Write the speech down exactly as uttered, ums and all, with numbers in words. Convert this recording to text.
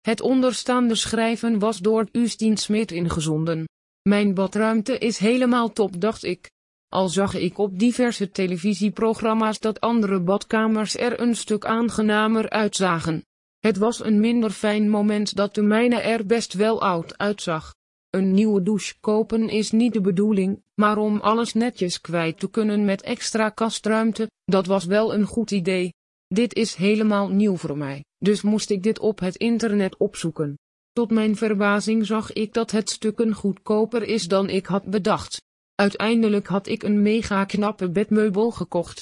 Het onderstaande schrijven was door Justin Smit ingezonden. Mijn badruimte is helemaal top, dacht ik. Al zag ik op diverse televisieprogramma's dat andere badkamers er een stuk aangenamer uitzagen. Het was een minder fijn moment dat de mijne er best wel oud uitzag. Een nieuwe douche kopen is niet de bedoeling, maar om alles netjes kwijt te kunnen met extra kastruimte, dat was wel een goed idee. Dit is helemaal nieuw voor mij, dus moest ik dit op het internet opzoeken. Tot mijn verbazing zag ik dat het stukken goedkoper is dan ik had bedacht. Uiteindelijk had ik een mega knappe bedmeubel gekocht.